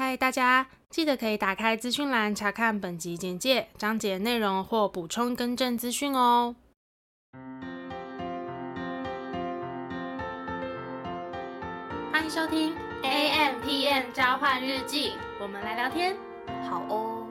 嗨，大家记得可以打开资讯栏查看本集简介、章节内容或补充更正资讯哦。欢迎收听 AMPM 交换日记，我们来聊天，好哦。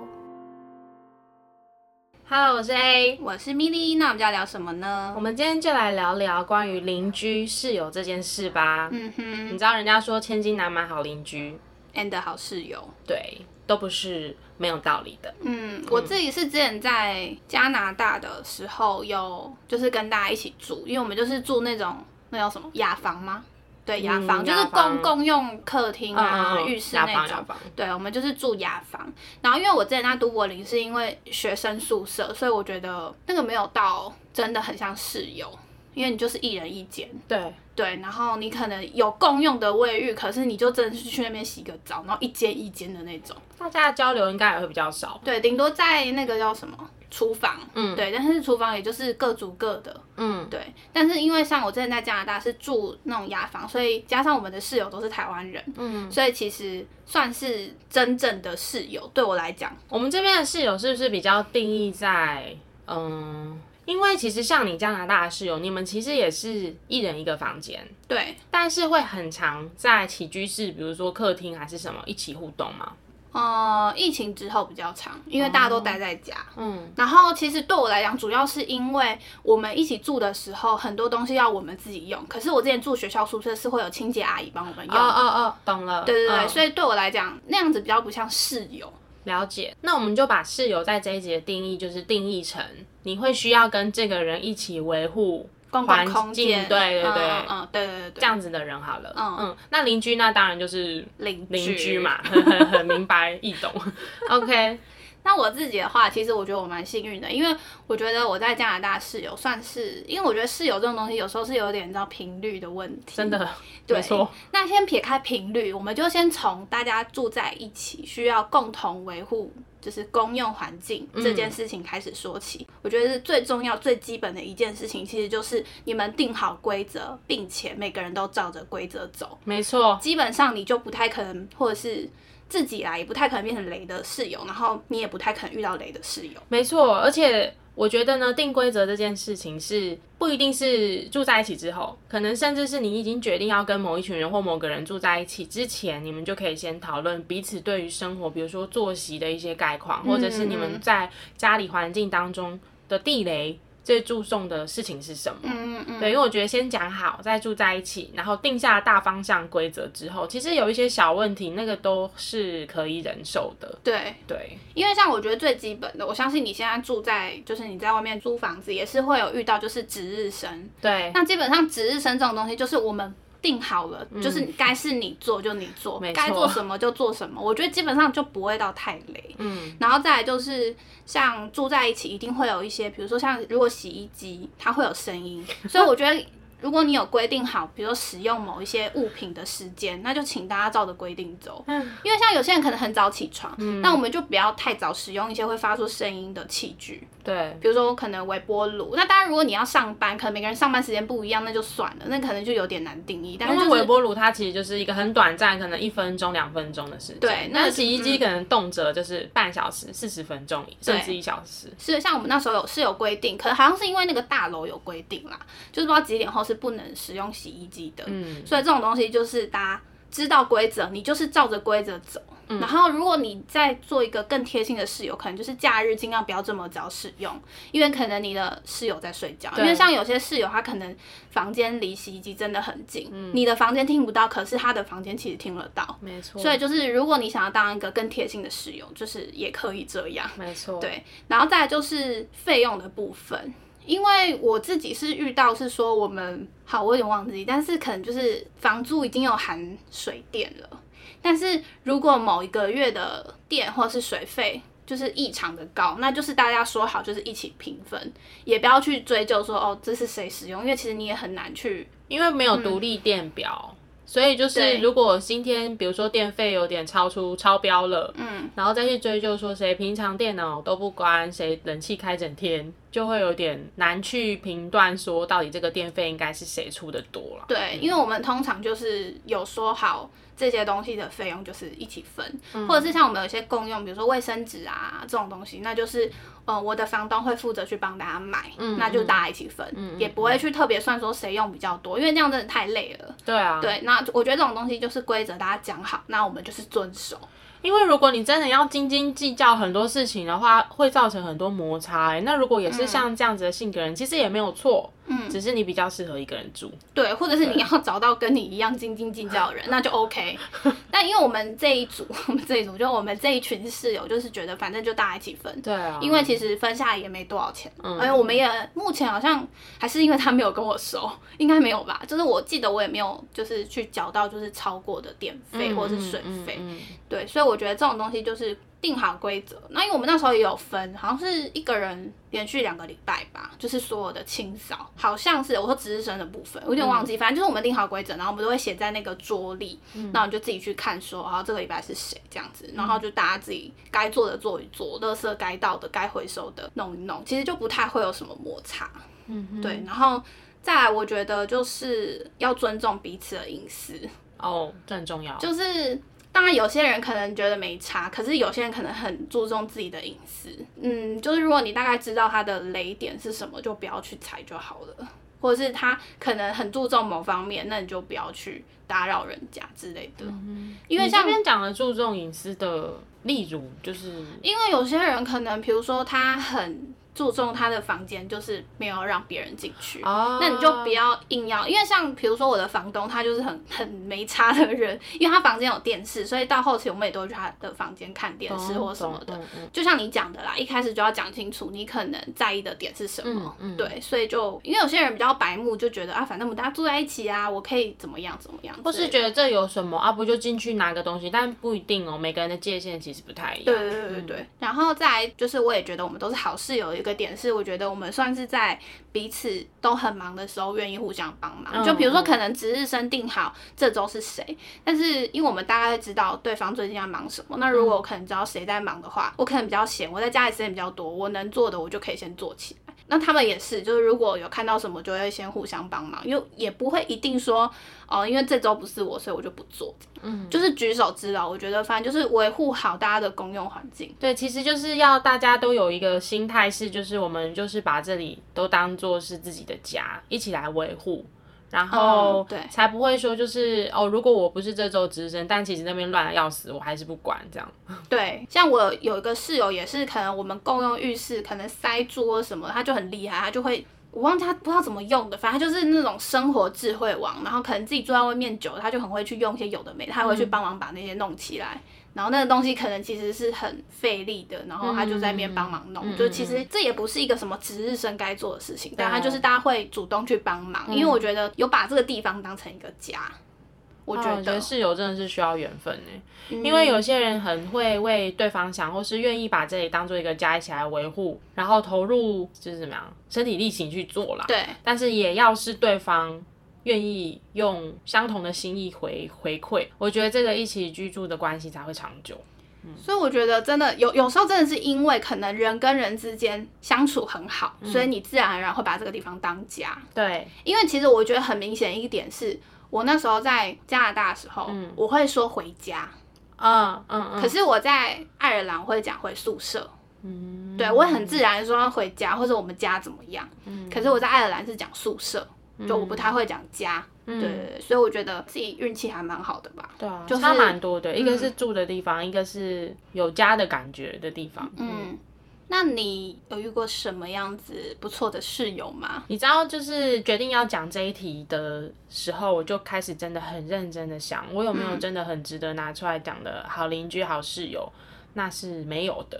Hello， 我是 A， 我是 Milly， 那我们就要聊什么呢？我们今天就来聊聊关于邻居室友这件事吧。嗯哼，你知道人家说千金难买好邻居。and 好室友，对，都不是没有道理的。嗯，我自己是之前在加拿大的时候有就是跟大家一起住，因为我们就是住那种那叫什么雅房吗？对，雅房、就是共用客厅啊、浴室那种。对，我们就是住雅房。然后因为我之前在都柏林是因为学生宿舍，所以我觉得那个没有到真的很像室友。因为你就是一人一间，对，然后你可能有共用的卫浴，可是你就真的是去那边洗个澡，然后一间一间的那种，大家的交流应该也会比较少。对，顶多在那个叫什么厨房，对，但是厨房也就是各住各的，对。但是因为像我之前在加拿大是住那种雅房，所以加上我们的室友都是台湾人，所以其实算是真正的室友。对我来讲，我们这边的室友是不是比较定义在因为其实像你加拿大的室友，你们其实也是一人一个房间，对，但是会很常在起居室，比如说客厅还是什么一起互动吗？疫情之后比较长，因为大家都待在家，然后其实对我来讲，主要是因为我们一起住的时候，很多东西要我们自己用，可是我之前住学校宿舍是会有清洁阿姨帮我们用，懂了，对，所以对我来讲，那样子比较不像室友。了解，那我们就把室友在这一集的定义就是定义成你会需要跟这个人一起维护公共空间，对，这样子的人好了。那邻居那当然就是邻居嘛，很明白易懂。OK， 那我自己的话，其实我觉得我蛮幸运的，因为我觉得我在加拿大室友算是，因为我觉得室友这种东西有时候是有点你知道频率的问题，真的，对，没错。那先撇开频率，我们就先从大家住在一起需要共同维护。就是公用环境这件事情开始说起，我觉得是最重要最基本的一件事情，其实就是你们定好规则，并且每个人都照着规则走，没错，基本上你就不太可能，或者是自己来也不太可能变成雷的室友，然后你也不太可能遇到雷的室友，没错。而且我觉得呢，定规则这件事情是不一定是住在一起之后，可能甚至是你已经决定要跟某一群人或某个人住在一起之前，你们就可以先讨论彼此对于生活，比如说作息的一些概况，或者是你们在家里环境当中的地雷最注重的事情是什么。对，因为我觉得先讲好再住在一起，然后定下大方向规则之后，其实有一些小问题那个都是可以忍受的。对，因为像我觉得最基本的，我相信你现在住在就是你在外面租房子也是会有遇到就是值日生，对，那基本上值日生这种东西就是我们定好了，就是该是你做就你做，该做什么就做什么，我觉得基本上就不会到太累。然后再来就是像住在一起一定会有一些，比如说像如果洗衣机它会有声音，所以我觉得如果你有规定好比如说使用某一些物品的时间，那就请大家照着规定走，因为像有些人可能很早起床，那我们就不要太早使用一些会发出声音的器具，对，比如说可能微波炉。那当然如果你要上班，可能每个人上班时间不一样，那就算了，那可能就有点难定义，但是、就是、因为微波炉它其实就是一个很短暂，可能1分钟2分钟的时间，对，那洗衣机可能动辄就是半小时40分钟甚至1小时。是像我们那时候是有规定，可能好像是因为那个大楼有规定啦，就是不知道几点后是不能使用洗衣机的，所以这种东西就是大家知道规则，你就是照着规则走。然后如果你再做一个更贴心的室友，可能就是假日尽量不要这么早使用，因为可能你的室友在睡觉，因为像有些室友他可能房间离洗衣机真的很近，你的房间听不到，可是他的房间其实听得到，没错。所以就是如果你想要当一个更贴心的室友，就是也可以这样，没错，对。然后再来就是费用的部分，因为我自己是遇到是说我们好，我有点忘记，但是可能就是房租已经有含水电了，但是如果某一个月的电或是水费就是异常的高，那就是大家说好就是一起平分，也不要去追究说哦这是谁使用，因为其实你也很难去，因为没有独立电表，所以就是如果今天比如说电费有点超标了，然后再去追究说谁平常电脑都不关，谁冷气开整天，就会有点难去评断说到底这个电费应该是谁出的多了。对，因为我们通常就是有说好这些东西的费用就是一起分、嗯、或者是像我们有一些共用，比如说卫生纸啊这种东西，那就是我的房东会负责去帮大家买、嗯、那就大家一起分、嗯、也不会去特别算说谁用比较多、嗯、因为这样真的太累了。对啊，对，那我觉得这种东西就是规则大家讲好，那我们就是遵守。因为如果你真的要斤斤计较很多事情的话，会造成很多摩擦、欸、那如果也是像这样子的性格人、嗯、其实也没有错、嗯、只是你比较适合一个人住。对，或者是你要找到跟你一样斤斤计较的人那就 OK 但因为我们这一组就我们这一群室友就是觉得反正就大家一起分。对啊，因为其实分下来也没多少钱、嗯、而且我们也目前好像还是因为他没有跟我收，应该没有吧，就是我记得我也没有就是去缴到就是超过的电费或者是水费、嗯嗯嗯嗯、对，所以我觉得这种东西就是定好规则。那因为我们那时候也有分，好像是一个人连续2个礼拜吧，就是所有的清扫，好像是我说值日生的部分我有点忘记、嗯、反正就是我们定好规则，然后我们都会写在那个桌历、嗯、然后你就自己去看说然后这个礼拜是谁这样子，然后就大家自己该做的做一做，垃圾该倒的该回收的弄一弄，其实就不太会有什么摩擦、嗯、对。然后再来我觉得就是要尊重彼此的隐私哦，这很重要。就是当然有些人可能觉得没差，可是有些人可能很注重自己的隐私。嗯，就是如果你大概知道他的雷点是什么，就不要去踩就好了。或者是他可能很注重某方面，那你就不要去打扰人家之类的。嗯、因为像你这边讲的注重隐私的，例如就是因为有些人可能，比如说他很注重他的房间，就是没有让别人进去、oh. 那你就不要硬要，因为像比如说我的房东他就是很没差的人，因为他房间有电视，所以到后期我们也都会去他的房间看电视或什么的、就像你讲的啦，一开始就要讲清楚你可能在意的点是什么、对，所以就因为有些人比较白目，就觉得啊反正我们大家住在一起啊，我可以怎么样怎么样，或是觉得这有什么啊，不就进去拿个东西，但不一定哦，每个人的界限其实不太一样。对对对对对、然后再来就是我也觉得我们都是好室友的一个点是，我觉得我们算是在彼此都很忙的时候愿意互相帮忙、就比如说可能值日生定好这周是谁，但是因为我们大概知道对方最近要忙什么，那如果我可能知道谁在忙的话，我可能比较闲，我在家里时间比较多，我能做的我就可以先做起来。那他们也是就是如果有看到什么就会先互相帮忙，因为也不会一定说因为这周不是我所以我就不做，就是举手之劳。我觉得反正就是维护好大家的公用环境。对，其实就是要大家都有一个心态是，就是我们就是把这里都当做是自己的家，一起来维护，然后对才不会说就是如果我不是这周值日生，但其实那边乱的要死我还是不管这样。对，像我有一个室友也是，可能我们共用浴室可能塞住或什么，他就很厉害，他就会我忘记他不知道怎么用的，反正他就是那种生活智慧王，然后可能自己住在外面久了，他就很会去用一些有的没的，他会去帮忙把那些弄起来、然后那个东西可能其实是很费力的，然后他就在那边帮忙弄、就其实这也不是一个什么值日生该做的事情，但他就是大家会主动去帮忙、因为我觉得有把这个地方当成一个家。我觉得室友真的是需要缘分耶、因为有些人很会为对方想，或是愿意把这里当做一个家一起来维护，然后投入就是怎么样身体力行去做啦。对，但是也要是对方愿意用相同的心意回馈，我觉得这个一起居住的关系才会长久。所以我觉得真的有时候真的是因为可能人跟人之间相处很好、所以你自然而然会把这个地方当家。对，因为其实我觉得很明显一点是，我那时候在加拿大的时候、我会说回家，可是我在爱尔兰会讲回宿舍，对，我很自然说回家或者我们家怎么样，可是我在爱尔兰是讲宿舍，就我不太会讲家，对，所以我觉得自己运气还蛮好的吧。对啊，就是差蛮多的，一个是住的地方，一个是有家的感觉的地方。那你有遇过什么样子不错的室友吗？你知道就是决定要讲这一题的时候，我就开始真的很认真的想，我有没有真的很值得拿出来讲的好邻居好室友，那是没有的。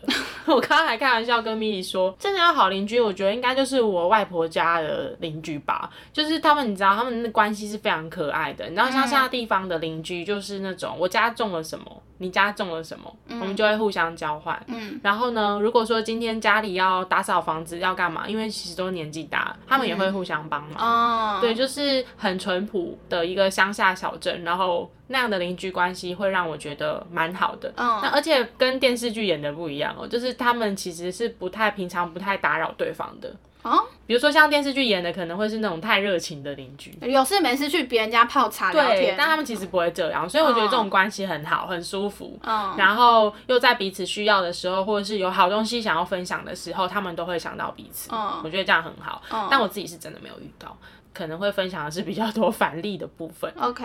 我刚刚还开玩笑跟米莉说，真的要好邻居我觉得应该就是我外婆家的邻居吧，就是他们，你知道他们的关系是非常可爱的。你知道乡下地方的邻居就是那种我家种了什么你家种了什么，我们就会互相交换。然后呢，如果说今天家里要打扫房子要干嘛，因为其实都年纪大，他们也会互相帮忙。对，就是很淳朴的一个乡下小镇，然后那样的邻居关系会让我觉得蛮好的。那而且跟电视剧演的不一样哦，就是他们其实是不太平常不太打扰对方的。啊，比如说像电视剧演的可能会是那种太热情的邻居，有事没事去别人家泡茶聊天，对，但他们其实不会这样，所以我觉得这种关系很好，很舒服，然后又在彼此需要的时候，或者是有好东西想要分享的时候，他们都会想到彼此，我觉得这样很好，但我自己是真的没有遇到，可能会分享的是比较多反例的部分。 OK，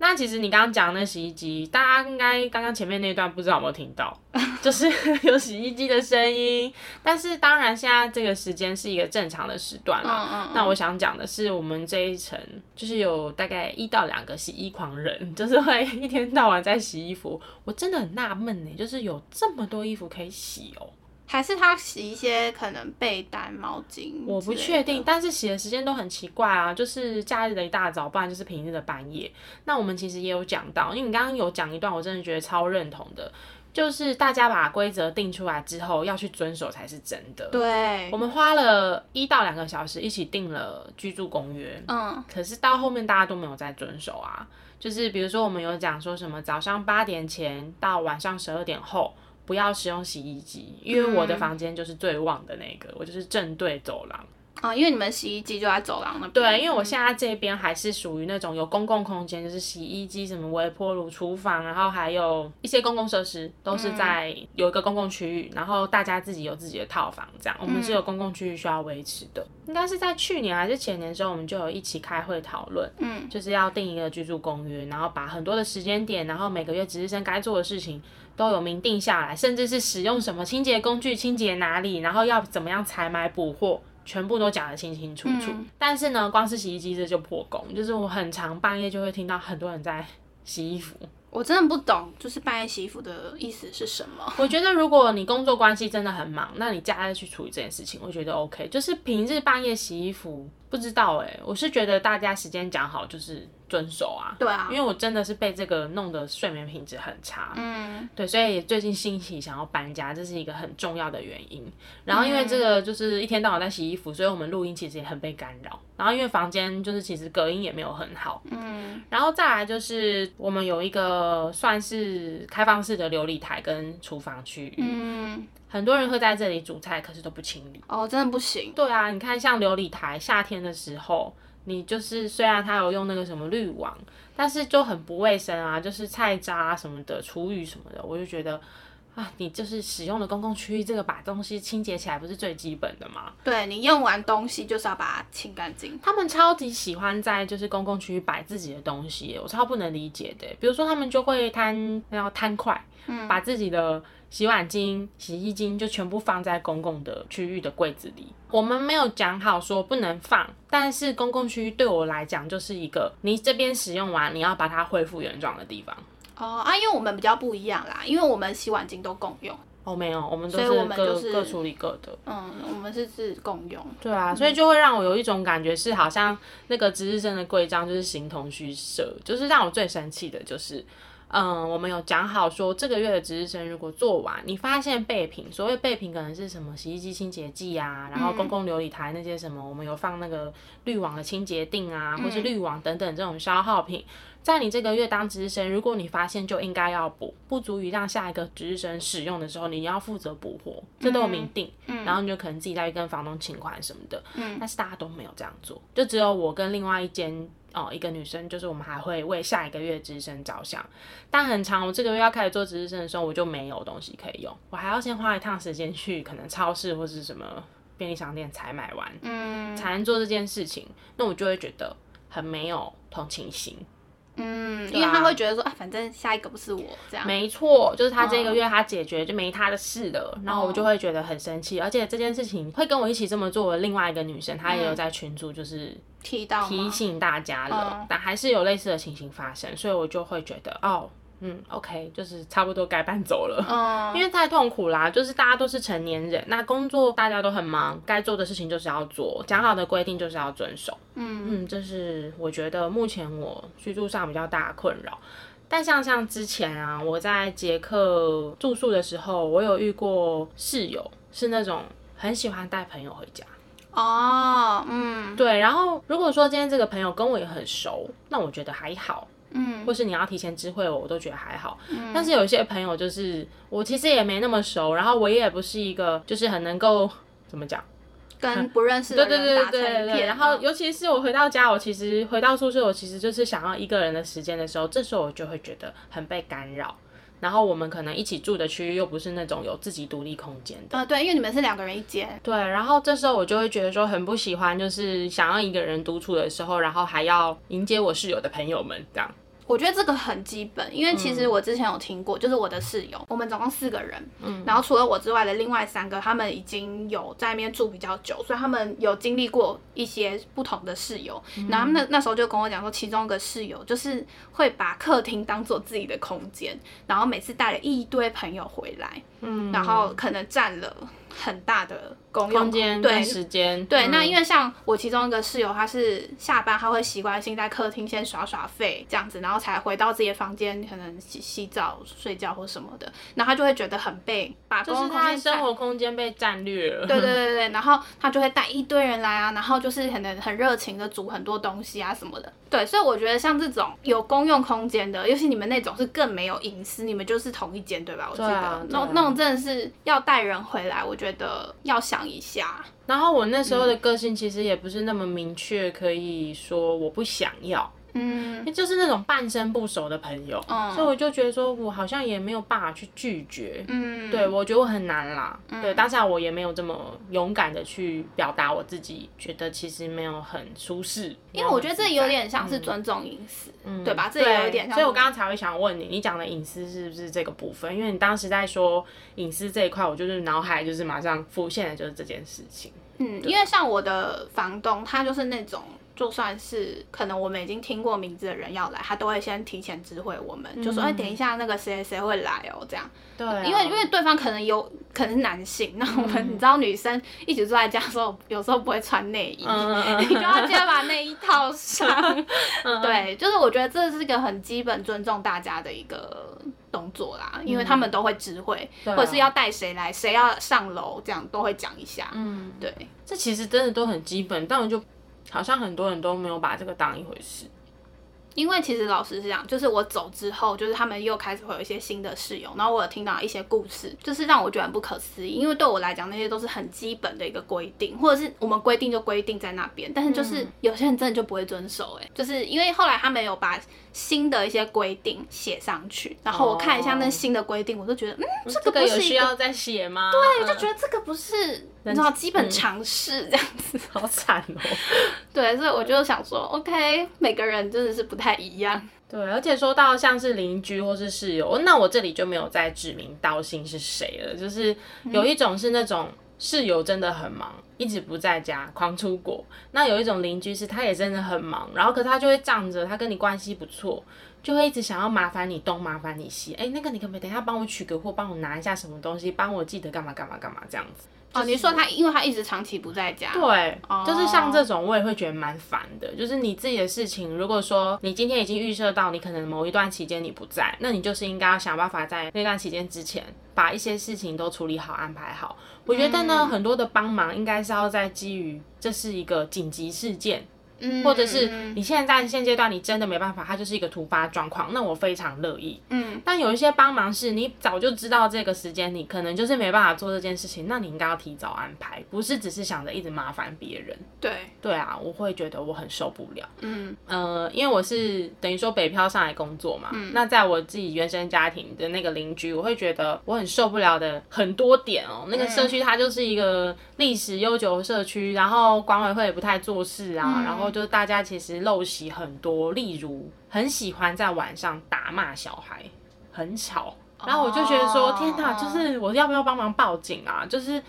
那其实你刚刚讲的那洗衣机，大家应该刚刚前面那段不知道有没有听到，就是有洗衣机的声音。但是当然现在这个时间是一个正常的时段啦。那我想讲的是，我们这一层就是有大概1到2个洗衣狂人，就是会一天到晚在洗衣服。我真的很纳闷呢，就是有这么多衣服可以洗哦。还是他洗一些可能被单、毛巾，我不确定，但是洗的时间都很奇怪啊，就是假日的一大早，不然就是平日的半夜。那我们其实也有讲到，因为你刚刚有讲一段我真的觉得超认同的，就是大家把规则定出来之后要去遵守才是真的。对，我们花了1到2个小时一起定了居住公约，可是到后面大家都没有在遵守啊，就是比如说我们有讲说什么早上8点前到晚上12点后不要使用洗衣机，因为我的房间就是最旺的那个，我就是正对走廊。因为你们洗衣机就在走廊那边。对，因为我现在这边还是属于那种有公共空间，就是洗衣机、什么微波炉、厨房，然后还有一些公共设施都是在有一个公共区域，然后大家自己有自己的套房这样。我们是有公共区域需要维持的。应该是在去年还是前年的时候，我们就有一起开会讨论，就是要定一个居住公约，然后把很多的时间点，然后每个月值日生该做的事情都有明定下来，甚至是使用什么清洁工具清洁哪里，然后要怎么样采买补货，全部都讲得清清楚楚。但是呢，光是洗衣机这就破功，就是我很常半夜就会听到很多人在洗衣服。我真的不懂，就是半夜洗衣服的意思是什么？我觉得如果你工作关系真的很忙，那你假日去处理这件事情，我觉得 OK。就是平日半夜洗衣服，不知道我是觉得大家时间讲好就是遵守啊。对啊，因为我真的是被这个弄得睡眠品质很差。对，所以最近兴起想要搬家，这是一个很重要的原因。然后因为这个就是一天到晚在洗衣服，所以我们录音其实也很被干扰。然后因为房间就是其实隔音也没有很好。然后再来就是我们有一个算是开放式的琉璃台跟厨房区域。很多人会在这里煮菜，可是都不清理。真的不行。对啊，你看像琉璃台，夏天的时候你就是虽然它有用那个什么滤网，但是就很不卫生啊，就是菜渣啊什么的、厨余什么的，我就觉得啊，你就是使用的公共区域，这个把东西清洁起来不是最基本的吗？对，你用完东西就是要把它清干净。他们超级喜欢在就是公共区域摆自己的东西，我超不能理解的。比如说他们就会摊块，把自己的洗碗巾、洗衣巾就全部放在公共的区域的柜子里。我们没有讲好说不能放，但是公共区域对我来讲就是一个你这边使用完你要把它恢复原状的地方。因为我们比较不一样啦，因为我们洗碗巾都共用。没有，我们都是各处理各的。我们是共用。对啊，所以就会让我有一种感觉是好像那个值日生的规章就是形同虚设。就是让我最生气的就是我们有讲好说这个月的值日生如果做完你发现备品，所谓备品可能是什么洗衣机清洁剂啊，然后公共琉璃台那些什么我们有放那个滤网的清洁錠啊，或是滤网等等这种消耗品，在你这个月当值日生如果你发现就应该要补，不足以让下一个值日生使用的时候你要负责补货，这都有明定。然后你就可能自己再去跟房东请款什么的。但是大家都没有这样做，就只有我跟另外一间一个女生，就是我们还会为下一个月值日生着想，但很常我这个月要开始做值日生的时候，我就没有东西可以用，我还要先花一趟时间去可能超市或是什么便利商店才买完，才能做这件事情，那我就会觉得很没有同情心。因为他会觉得说反正下一个不是我这样。没错，就是他这个月他解决就没他的事了，然后我就会觉得很生气。而且这件事情会跟我一起这么做的另外一个女生，她也有在群组就是提醒大家了，但还是有类似的情形发生，所以我就会觉得OK， 就是差不多该搬走了。因为太痛苦啦，就是大家都是成年人，那工作大家都很忙，该做的事情就是要做，讲好的规定就是要遵守。这是我觉得目前我居住上比较大的困扰。但像之前啊，我在捷克住宿的时候，我有遇过室友是那种很喜欢带朋友回家。对，然后如果说今天这个朋友跟我也很熟，那我觉得还好。或是你要提前知会我都觉得还好。但是有一些朋友就是我其实也没那么熟，然后我也不是一个就是很能够怎么讲跟不认识的人打成一片。对，然后尤其是我回到家，我其实回到宿舍，我其实就是想要一个人的时间的时候，这时候我就会觉得很被干扰。然后我们可能一起住的区域又不是那种有自己独立空间的，对，因为你们是两个人一间，对。然后这时候我就会觉得说很不喜欢，就是想要一个人独处的时候，然后还要迎接我室友的朋友们这样。我觉得这个很基本，因为其实我之前有听过，就是我的室友，我们总共4个人，然后除了我之外的另外3个，他们已经有在那边住比较久，所以他们有经历过一些不同的室友，然后他们 那时候就跟我讲说，其中一个室友就是会把客厅当做自己的空间，然后每次带了一堆朋友回来，然后可能占了很大的公用空间跟时间，对，那因为像我其中一个室友，他是下班他会习惯性在客厅先耍耍废这样子，然后才回到自己的房间，可能 洗澡睡觉或什么的，然后他就会觉得很被把公共空间，就是他的生活空间被战略了，对对对对，然后他就会带一堆人来啊，然后就是可能很热情的煮很多东西啊什么的，对，所以我觉得像这种有公用空间的，尤其你们那种是更没有隐私，你们就是同一间对吧？我记得、啊、那种真的是要带人回来，我觉得要想一下。然后我那时候的个性其实也不是那么明确可以说我不想要，就是那种半生不熟的朋友，所以我就觉得说我好像也没有办法去拒绝，对，我觉得我很难啦，对，当下我也没有这么勇敢的去表达我自己觉得其实没有很舒适，因为我觉得这有点像是尊重隐私，对吧？这也有点像，所以我刚刚才会想问你，你讲的隐私是不是这个部分？因为你当时在说隐私这一块，我就是脑海就是马上浮现的就是这件事情。因为像我的房东，他就是那种。就算是可能我们已经听过名字的人要来，他都会先提前知会我们，就说等一下那个谁谁会来哦，这样。对、啊，因为对方可能是男性，那我们、你知道女生一起住在家的时候，有时候不会穿内衣，你就要直接把内衣套上。对，就是我觉得这是一个很基本尊重大家的一个动作啦，因为他们都会知会，或者是要带谁来，谁要上楼，这样都会讲一下。对，这其实真的都很基本，但我就。好像很多人都没有把这个当一回事，因为其实老实讲，就是我走之后，就是他们又开始会有一些新的室友，然后我有听到一些故事，就是让我觉得很不可思议，因为对我来讲那些都是很基本的一个规定，或者是我们规定就规定在那边，但是就是有些人真的就不会遵守，就是因为后来他们有把新的一些规定写上去，然后我看一下那新的规定，我就觉得这个有需要再写吗？对，就觉得这个不是你知道基本常识这样子，好惨哦。对，所以我就想说 OK 每个人真的是不太一样。对，而且说到像是邻居或是室友，那我这里就没有再指名道姓是谁了，就是有一种是那种室友真的很忙一直不在家狂出国，那有一种邻居是他也真的很忙，然后可是他就会仗着他跟你关系不错，就会一直想要麻烦你东麻烦你西，那个你可不可以等一下帮我取个货，帮我拿一下什么东西，帮我记得干嘛干嘛干嘛这样子。就是、你说他因为他一直长期不在家，对，就是像这种我也会觉得蛮烦的，就是你自己的事情，如果说你今天已经预设到你可能某一段期间你不在，那你就是应该要想办法在那段期间之前把一些事情都处理好安排好。我觉得呢，很多的帮忙应该是要在基于这是一个紧急事件，或者是你现阶段你真的没办法，它就是一个突发状况，那我非常乐意。但有一些帮忙是你早就知道这个时间你可能就是没办法做这件事情，那你应该要提早安排，不是只是想着一直麻烦别人。对啊，我会觉得我很受不了。因为我是等于说北漂上来工作嘛，那在我自己原生家庭的那个邻居，我会觉得我很受不了的很多点哦。那个社区它就是一个历史悠久的社区，然后管委会也不太做事啊，然后就是大家其实陋习很多，例如很喜欢在晚上打骂小孩，很吵，然后我就觉得说天哪，就是我要不要帮忙报警啊？就是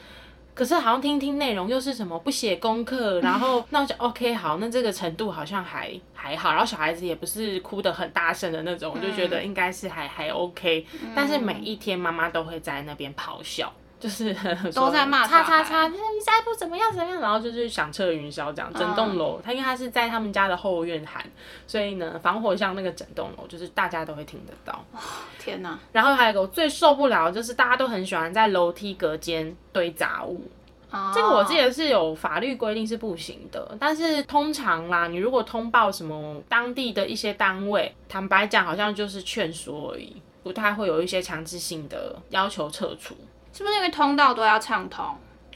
可是好像听内容又是什么不写功课，然后那我就 OK 好，那这个程度好像还好，然后小孩子也不是哭得很大声的那种，我就觉得应该是还 OK，但是每一天妈妈都会在那边咆哮。就是都在骂小孩，你下一步怎么样怎么样，然后就是响彻云霄这样。整栋楼，因为他是在他们家的后院喊，所以呢，防火巷那个整栋楼就是大家都会听得到。天哪！然后还有一个我最受不了，就是大家都很喜欢在楼梯隔间堆杂物。这个我记得是有法律规定是不行的，但是通常啦，你如果通报什么当地的一些单位，坦白讲好像就是劝说而已，不太会有一些强制性的要求撤除。是不是因为通道都要畅通？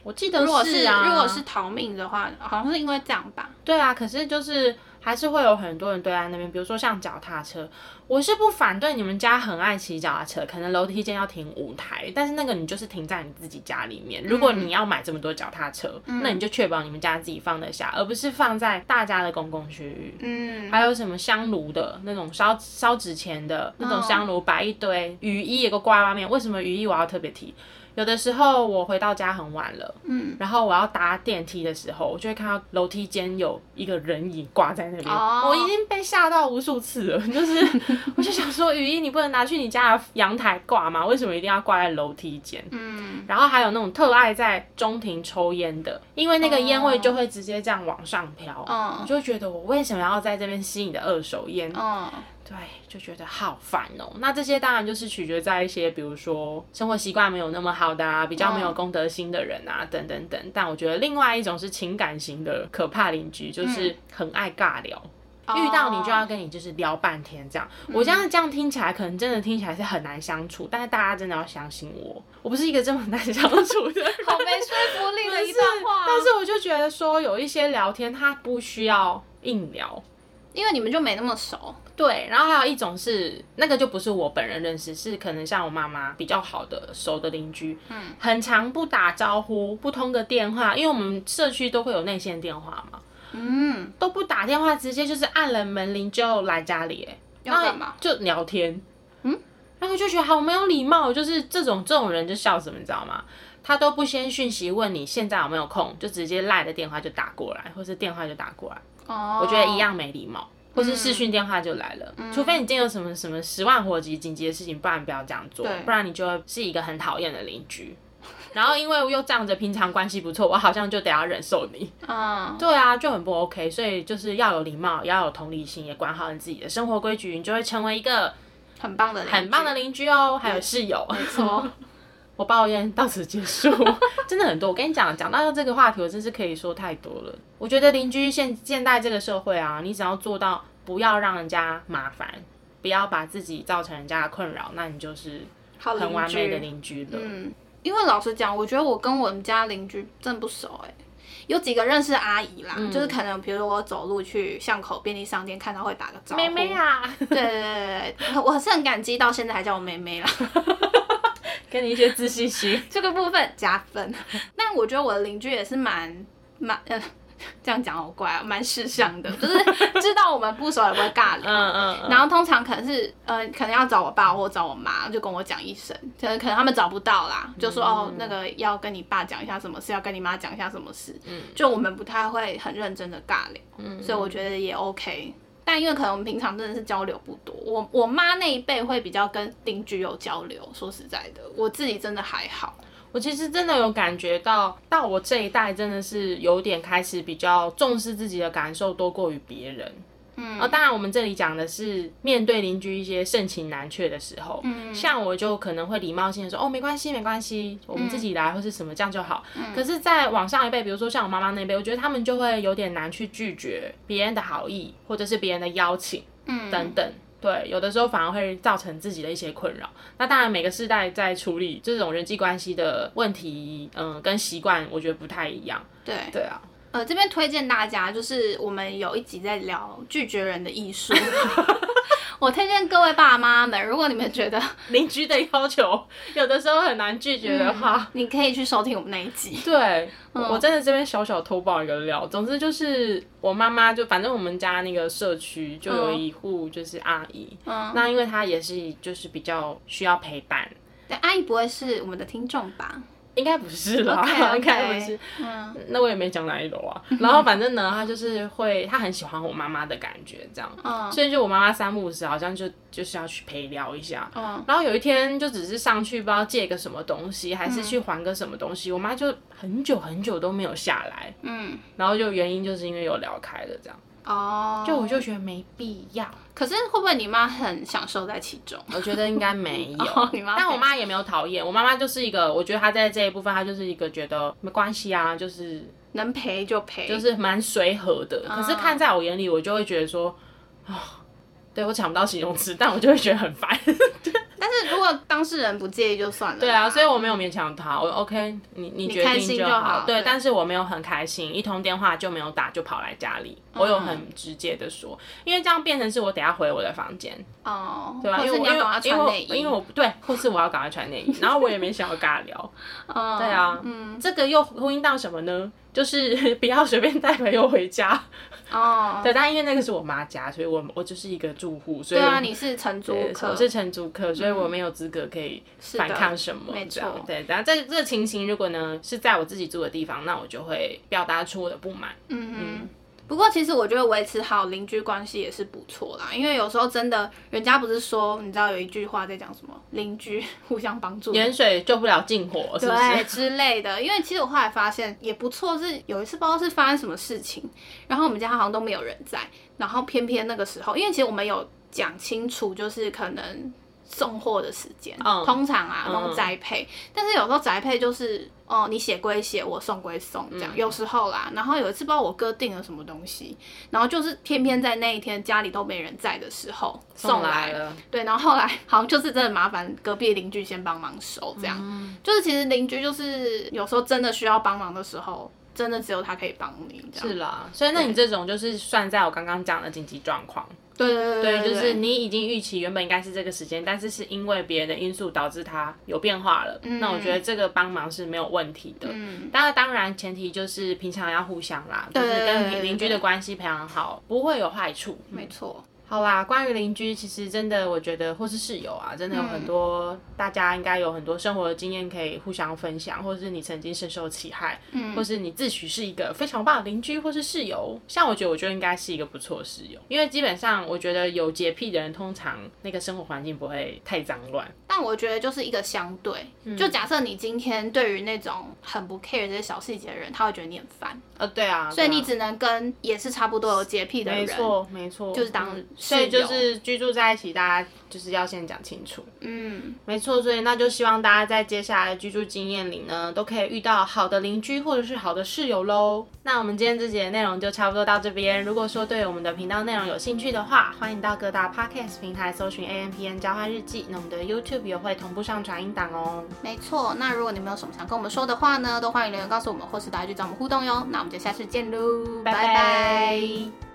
我记得是啊，如果是逃命的话，好像是因为这样吧。对啊，可是就是还是会有很多人对在那边，比如说像脚踏车，我是不反对你们家很爱骑脚踏车，可能楼梯间要停5台，但是那个你就是停在你自己家里面。如果你要买这么多脚踏车，那你就确保你们家自己放得下，而不是放在大家的公共区域。嗯，还有什么香炉的那种烧纸钱的那种香炉摆一堆，雨衣也给我挂在外面。为什么雨衣我要特别提？有的时候我回到家很晚了，然后我要搭电梯的时候，我就会看到楼梯间有一个人影挂在那边，我已经被吓到无数次了，就是我就想说，雨衣你不能拿去你家的阳台挂吗？为什么一定要挂在楼梯间？然后还有那种特爱在中庭抽烟的，因为那个烟味就会直接这样往上飘，我就觉得我为什么要在这边吸你的二手烟？对，就觉得好烦哦。那这些当然就是取决在一些，比如说生活习惯没有那么好的啊，比较没有公德心的人啊，等等等。但我觉得另外一种是情感型的可怕邻居，就是很爱尬聊。遇到你就要跟你就是聊半天这样，我这样听起来可能真的听起来是很难相处，但是大家真的要相信我不是一个这么难相处的人，好没说服力的一段话。但是我就觉得说有一些聊天他不需要硬聊，因为你们就没那么熟。对，然后还有一种是那个就不是我本人认识，是可能像我妈妈比较好的熟的邻居，很常不打招呼不通个电话，因为我们社区都会有内线电话嘛，都不打电话，直接就是按了门铃就来家里，要干嘛？就聊天，然后就觉得好没有礼貌，就是这种人就笑什么，你知道吗？他都不先讯息问你现在有没有空，就直接赖的电话就打过来，或是电话就打过来，我觉得一样没礼貌。或是视讯电话就来了，除非你今天有什么什么10万火急紧急的事情，不然不要这样做，不然你就是一个很讨厌的邻居。然后因为又仗着平常关系不错，我好像就得要忍受你。对啊，就很不 OK。所以就是要有礼貌，要有同理心，也管好你自己的生活规矩，你就会成为一个很棒的邻居，很棒的邻居哦。还有室友，没错。我抱怨到此结束，真的很多。我跟你讲到这个话题，我真是可以说太多了。我觉得邻居现代这个社会啊，你只要做到不要让人家麻烦，不要把自己造成人家的困扰，那你就是很完美的邻居了。因为老实讲，我觉得我跟我们家邻居真不熟欸，有几个认识阿姨啦，就是可能比如说我走路去巷口便利商店看她会打个招呼，妹妹啊，对，我是很感激到现在还叫我妹妹啦。跟你一些自信心，这个部分加分。但我觉得我的邻居也是蛮这样讲好怪啊，蛮识相的，就是知道我们不熟也不会尬聊。然后通常可能是可能要找我爸或找我妈，就跟我讲一声，可能他们找不到啦，就说哦那个要跟你爸讲一下什么事，要跟你妈讲一下什么事，就我们不太会很认真的尬聊，所以我觉得也 OK。但因为可能我们平常真的是交流不多，我妈那一辈会比较跟邻居有交流，说实在的，我自己真的还好。我其实真的有感觉到我这一代真的是有点开始比较重视自己的感受多过于别人。当然我们这里讲的是面对邻居一些盛情难却的时候，像我就可能会礼貌性的说，哦没关系，我们自己来或是什么这样就好。可是在往上一辈，比如说像我妈妈那一辈，我觉得他们就会有点难去拒绝别人的好意或者是别人的邀请，等等。对，有的时候反而会造成自己的一些困扰。那当然每个世代在处理这种人际关系的问题，跟习惯我觉得不太一样。对啊。这边推荐大家，就是我们有一集在聊拒绝人的艺术。我推荐各位爸妈们，如果你们觉得邻居的要求有的时候很难拒绝的话，你可以去收听我们那一集。对，我真的这边小小偷爆一个料。总之就是我妈妈就反正我们家那个社区就有一户就是阿姨，那因为她也是就是比较需要陪伴。对，阿姨不会是我们的听众吧？应该不是啦， 应该不是。那我也没讲哪一楼啊。然后反正呢，他就是会，他很喜欢我妈妈的感觉这样，所以就我妈妈3不5时好像就是要去陪聊一下。然后有一天就只是上去不知道借个什么东西，还是去还个什么东西，我妈就很久都没有下来。然后就原因就是因为有聊开了这样。就我就觉得没必要。可是会不会你妈很享受在其中？我觉得应该没有。但我妈也没有讨厌，我妈妈就是一个，我觉得她在这一部分她就是一个觉得没关系啊，就是能陪就陪，就是蛮随和的。可是看在我眼里，我就会觉得说，对，我抢不到形容词，但我就会觉得很烦。但是如果当事人不介意就算了。对啊，所以我没有勉强他，我 OK， 你决定就好。对，但是我没有很开心，一通电话就没有打，就跑来家里，我有很直接的说，因为这样变成是我等一下回我的房间。哦，对吧？或是你要赶快穿内衣，因为我对，或是我要赶快穿内衣，然后我也没想要跟他聊。哦，对啊，这个又呼应到什么呢？就是不要随便带朋友回家哦。对，但因为那个是我妈家，所以我就是一个住户，所以对啊，你是承租客，我是承租客，所以我没有资格可以反抗什么，没错。对，然后这个情形，如果呢是在我自己住的地方，那我就会表达出我的不满。不过其实我觉得维持好邻居关系也是不错啦，因为有时候真的人家不是说，你知道有一句话在讲什么，邻居互相帮助，盐水救不了近火，是不是？对，之类的。因为其实我后来发现也不错，是有一次不知道是发生什么事情，然后我们家好像都没有人在，然后偏偏那个时候，因为其实我们有讲清楚，就是可能送货的时间，通常啊都宅配，但是有时候宅配就是哦，你写归写，我送归送这样，有时候啦。然后有一次不知道我哥订了什么东西，然后就是偏偏在那一天家里都没人在的时候送来了。对，然后后来好像就是真的麻烦隔壁邻居先帮忙收这样，就是其实邻居就是有时候真的需要帮忙的时候，真的只有他可以帮你这样。是啦，所以那你这种就是算在我刚刚讲的紧急状况。对，就是你已经预期原本应该是这个时间，但是是因为别人的因素导致它有变化了，那我觉得这个帮忙是没有问题的。当然前提就是平常要互相啦，就是跟邻居的关系培养好，不会有坏处。没错。好啦，关于邻居，其实真的我觉得，或是室友啊，真的有很多，大家应该有很多生活的经验可以互相分享，或是你曾经深受其害，或是你自诩是一个非常棒的邻居或是室友。像我觉得应该是一个不错的室友，因为基本上我觉得有洁癖的人通常那个生活环境不会太脏乱。但我觉得就是一个相对，就假设你今天对于那种很不 care 这些小细节的人，他会觉得你很烦。对啊，所以你只能跟也是差不多有洁癖的人，没错，就是当。所以就是居住在一起，大家就是要先讲清楚。没错。所以那就希望大家在接下来的居住经验里呢，都可以遇到好的邻居或者是好的室友咯。那我们今天这集的内容就差不多到这边。如果说对我们的频道内容有兴趣的话，欢迎到各大 podcast 平台搜寻 AMPM 交换日记。那我们的 YouTube 也会同步上传音档哦。没错。那如果你们有什么想跟我们说的话呢，都欢迎留言告诉我们，或是打一句找我们互动哟。那我们就下次见咯，拜拜。